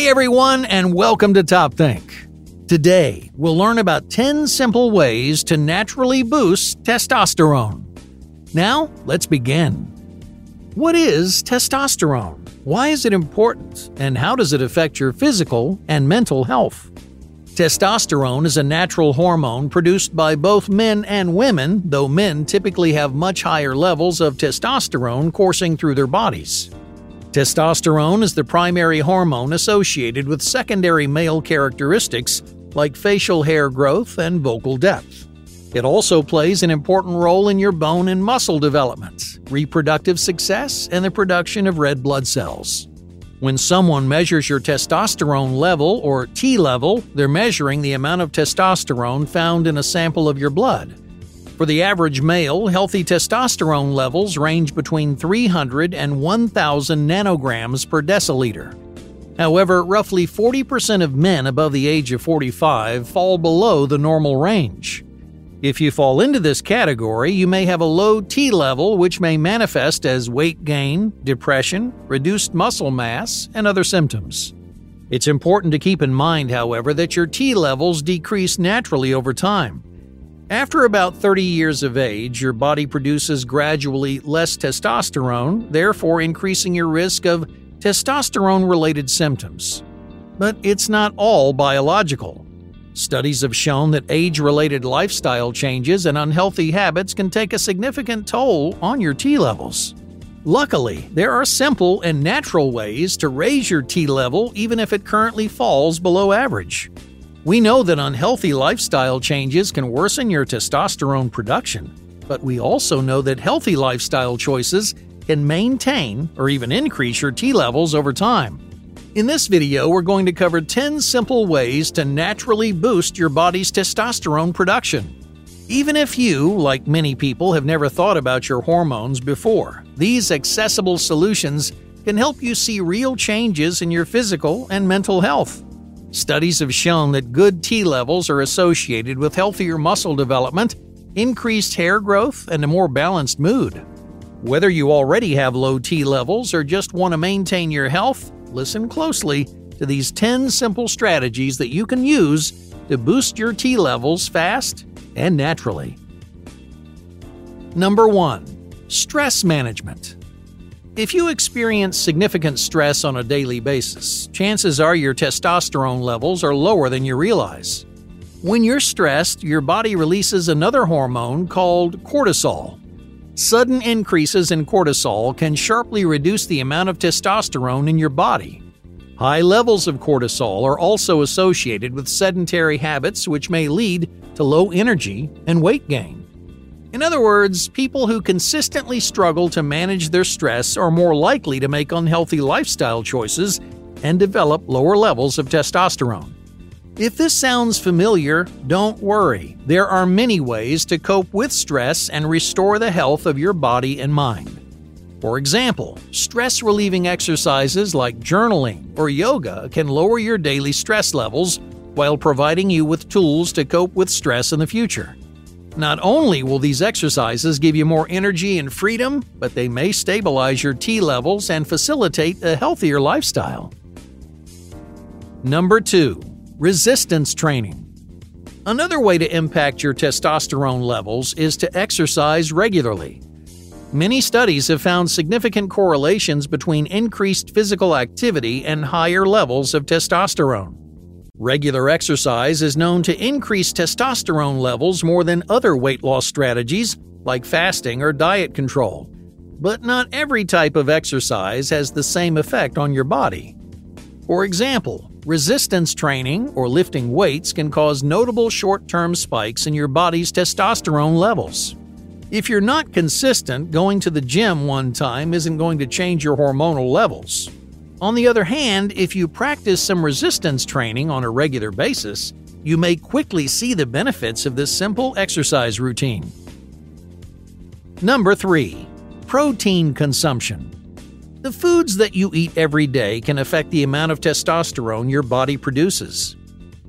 Hey everyone, and welcome to TopThink. Today, we'll learn about 10 simple ways to naturally boost testosterone. Now, let's begin. What is testosterone? Why is it important? And how does it affect your physical and mental health? Testosterone is a natural hormone produced by both men and women, though men typically have much higher levels of testosterone coursing through their bodies. Testosterone is the primary hormone associated with secondary male characteristics like facial hair growth and vocal depth. It also plays an important role in your bone and muscle development, reproductive success, and the production of red blood cells. When someone measures your testosterone level or T level, they're measuring the amount of testosterone found in a sample of your blood. For the average male, healthy testosterone levels range between 300 and 1,000 nanograms per deciliter. However, roughly 40% of men above the age of 45 fall below the normal range. If you fall into this category, you may have a low T level, which may manifest as weight gain, depression, reduced muscle mass, and other symptoms. It's important to keep in mind, however, that your T levels decrease naturally over time. After about 30 years of age, your body produces gradually less testosterone, therefore increasing your risk of testosterone-related symptoms. But it's not all biological. Studies have shown that age-related lifestyle changes and unhealthy habits can take a significant toll on your T levels. Luckily, there are simple and natural ways to raise your T level even if it currently falls below average. We know that unhealthy lifestyle changes can worsen your testosterone production, but we also know that healthy lifestyle choices can maintain or even increase your T levels over time. In this video, we're going to cover 10 simple ways to naturally boost your body's testosterone production. Even if you, like many people, have never thought about your hormones before, these accessible solutions can help you see real changes in your physical and mental health. Studies have shown that good T levels are associated with healthier muscle development, increased hair growth, and a more balanced mood. Whether you already have low T levels or just want to maintain your health, listen closely to these 10 simple strategies that you can use to boost your T levels fast and naturally. Number 1. Stress management. If you experience significant stress on a daily basis, chances are your testosterone levels are lower than you realize. When you're stressed, your body releases another hormone called cortisol. Sudden increases in cortisol can sharply reduce the amount of testosterone in your body. High levels of cortisol are also associated with sedentary habits, which may lead to low energy and weight gain. In other words, people who consistently struggle to manage their stress are more likely to make unhealthy lifestyle choices and develop lower levels of testosterone. If this sounds familiar, don't worry. There are many ways to cope with stress and restore the health of your body and mind. For example, stress-relieving exercises like journaling or yoga can lower your daily stress levels while providing you with tools to cope with stress in the future. Not only will these exercises give you more energy and freedom, but they may stabilize your T levels and facilitate a healthier lifestyle. Number 2. Resistance training. Another way to impact your testosterone levels is to exercise regularly. Many studies have found significant correlations between increased physical activity and higher levels of testosterone. Regular exercise is known to increase testosterone levels more than other weight loss strategies like fasting or diet control. But not every type of exercise has the same effect on your body. For example, resistance training or lifting weights can cause notable short-term spikes in your body's testosterone levels. If you're not consistent, going to the gym one time isn't going to change your hormonal levels. On the other hand, if you practice some resistance training on a regular basis, you may quickly see the benefits of this simple exercise routine. Number 3. Protein consumption. The foods that you eat every day can affect the amount of testosterone your body produces.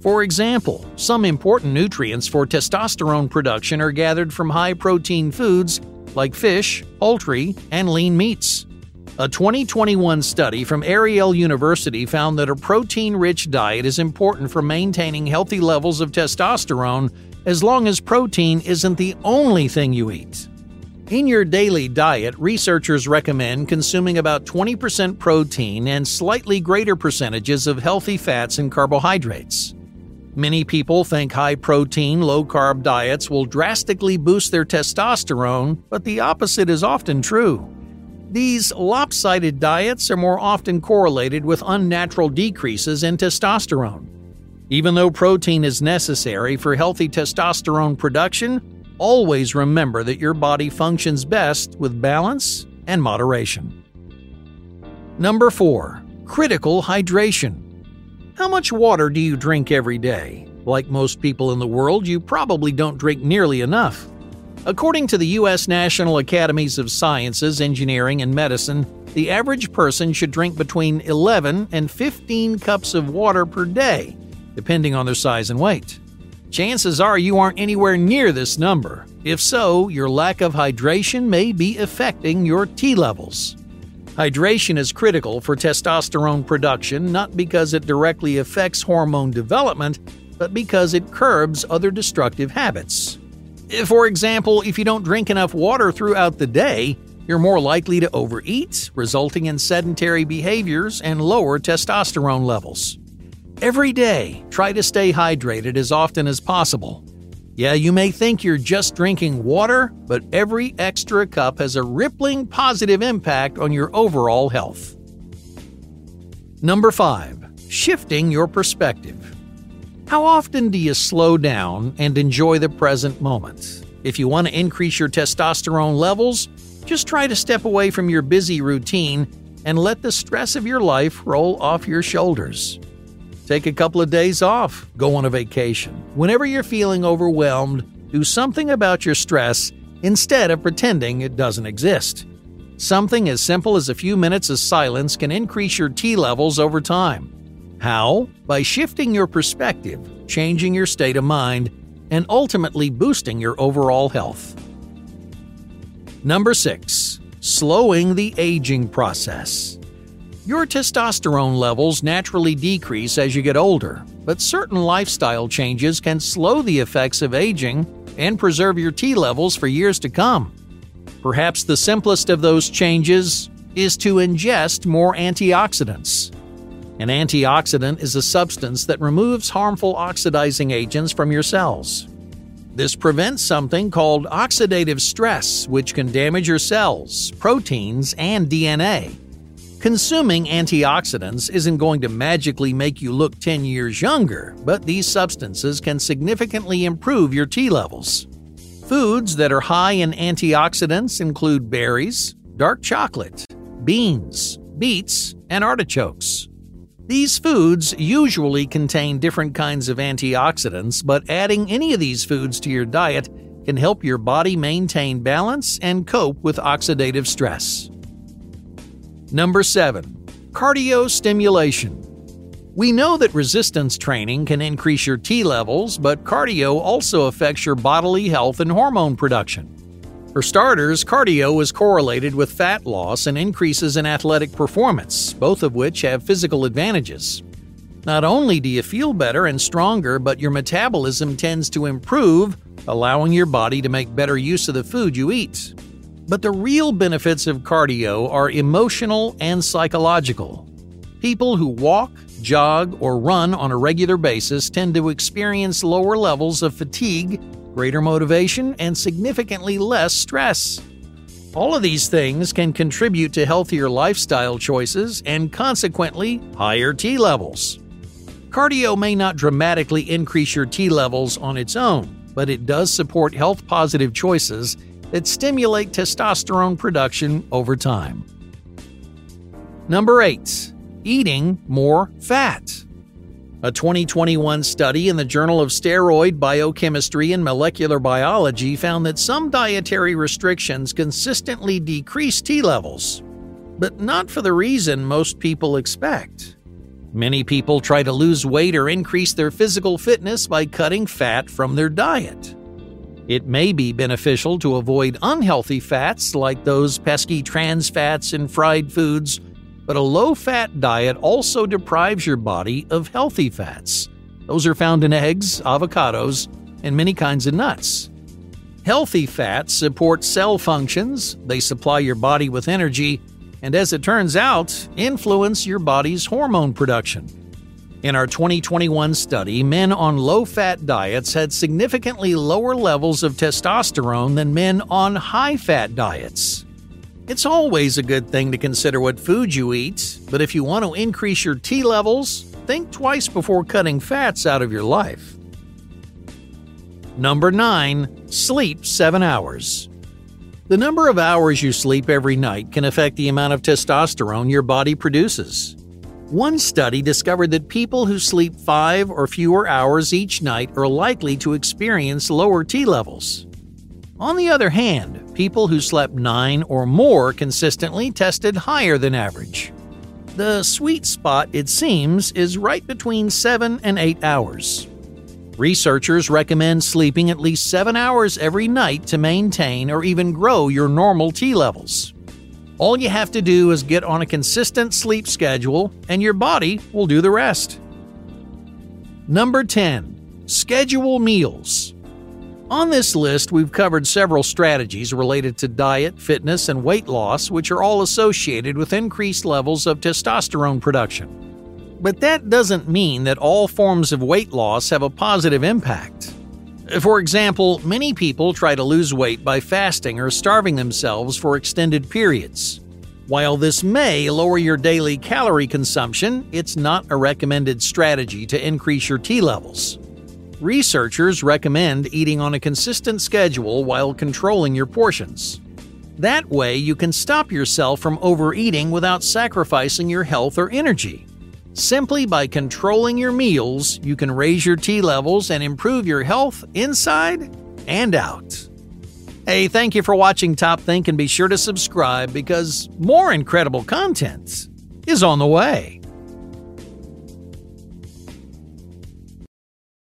For example, some important nutrients for testosterone production are gathered from high-protein foods like fish, poultry, and lean meats. A 2021 study from Ariel University found that a protein-rich diet is important for maintaining healthy levels of testosterone as long as protein isn't the only thing you eat. In your daily diet, researchers recommend consuming about 20% protein and slightly greater percentages of healthy fats and carbohydrates. Many people think high-protein, low-carb diets will drastically boost their testosterone, but the opposite is often true. These lopsided diets are more often correlated with unnatural decreases in testosterone. Even though protein is necessary for healthy testosterone production, always remember that your body functions best with balance and moderation. Number 4. Critical hydration. How much water do you drink every day? Like most people in the world, you probably don't drink nearly enough. According to the U.S. National Academies of Sciences, Engineering, and Medicine, the average person should drink between 11 and 15 cups of water per day, depending on their size and weight. Chances are you aren't anywhere near this number. If so, your lack of hydration may be affecting your T levels. Hydration is critical for testosterone production, not because it directly affects hormone development, but because it curbs other destructive habits. For example, if you don't drink enough water throughout the day, you're more likely to overeat, resulting in sedentary behaviors and lower testosterone levels. Every day, try to stay hydrated as often as possible. Yeah, you may think you're just drinking water, but every extra cup has a rippling positive impact on your overall health. Number 5. Shifting your perspective. How often do you slow down and enjoy the present moment? If you want to increase your testosterone levels, just try to step away from your busy routine and let the stress of your life roll off your shoulders. Take a couple of days off, go on a vacation. Whenever you're feeling overwhelmed, do something about your stress instead of pretending it doesn't exist. Something as simple as a few minutes of silence can increase your T levels over time. How? By shifting your perspective, changing your state of mind, and ultimately boosting your overall health. Number 6. Slowing the aging process. Your testosterone levels naturally decrease as you get older, but certain lifestyle changes can slow the effects of aging and preserve your T levels for years to come. Perhaps the simplest of those changes is to ingest more antioxidants. An antioxidant is a substance that removes harmful oxidizing agents from your cells. This prevents something called oxidative stress, which can damage your cells, proteins, and DNA. Consuming antioxidants isn't going to magically make you look 10 years younger, but these substances can significantly improve your T levels. Foods that are high in antioxidants include berries, dark chocolate, beans, beets, and artichokes. These foods usually contain different kinds of antioxidants, but adding any of these foods to your diet can help your body maintain balance and cope with oxidative stress. Number 7. Cardio stimulation. We know that resistance training can increase your T levels, but cardio also affects your bodily health and hormone production. For starters, cardio is correlated with fat loss and increases in athletic performance, both of which have physical advantages. Not only do you feel better and stronger, but your metabolism tends to improve, allowing your body to make better use of the food you eat. But the real benefits of cardio are emotional and psychological. People who walk, jog, or run on a regular basis tend to experience lower levels of fatigue, greater motivation, and significantly less stress. All of these things can contribute to healthier lifestyle choices and consequently higher T levels. Cardio may not dramatically increase your T levels on its own, but it does support health-positive choices that stimulate testosterone production over time. Number 8. Eating more fat. A 2021 study in the Journal of Steroid Biochemistry and Molecular Biology found that some dietary restrictions consistently decrease T levels, but not for the reason most people expect. Many people try to lose weight or increase their physical fitness by cutting fat from their diet. It may be beneficial to avoid unhealthy fats like those pesky trans fats in fried foods, but a low-fat diet also deprives your body of healthy fats. Those are found in eggs, avocados, and many kinds of nuts. Healthy fats support cell functions, they supply your body with energy, and as it turns out, influence your body's hormone production. In our 2021 study, men on low-fat diets had significantly lower levels of testosterone than men on high-fat diets. It's always a good thing to consider what food you eat, but if you want to increase your T levels, think twice before cutting fats out of your life. Number 9. Sleep 7 hours. The number of hours you sleep every night can affect the amount of testosterone your body produces. One study discovered that people who sleep 5 or fewer hours each night are likely to experience lower T levels. On the other hand, people who slept 9 or more consistently tested higher than average. The sweet spot, it seems, is right between 7 and 8 hours. Researchers recommend sleeping at least 7 hours every night to maintain or even grow your normal T levels. All you have to do is get on a consistent sleep schedule, and your body will do the rest. Number 10. Schedule meals. On this list, we've covered several strategies related to diet, fitness, and weight loss, which are all associated with increased levels of testosterone production. But that doesn't mean that all forms of weight loss have a positive impact. For example, many people try to lose weight by fasting or starving themselves for extended periods. While this may lower your daily calorie consumption, it's not a recommended strategy to increase your T levels. Researchers recommend eating on a consistent schedule while controlling your portions. That way, you can stop yourself from overeating without sacrificing your health or energy. Simply by controlling your meals, you can raise your T levels and improve your health inside and out. Hey, thank you for watching TopThink, and be sure to subscribe because more incredible content is on the way.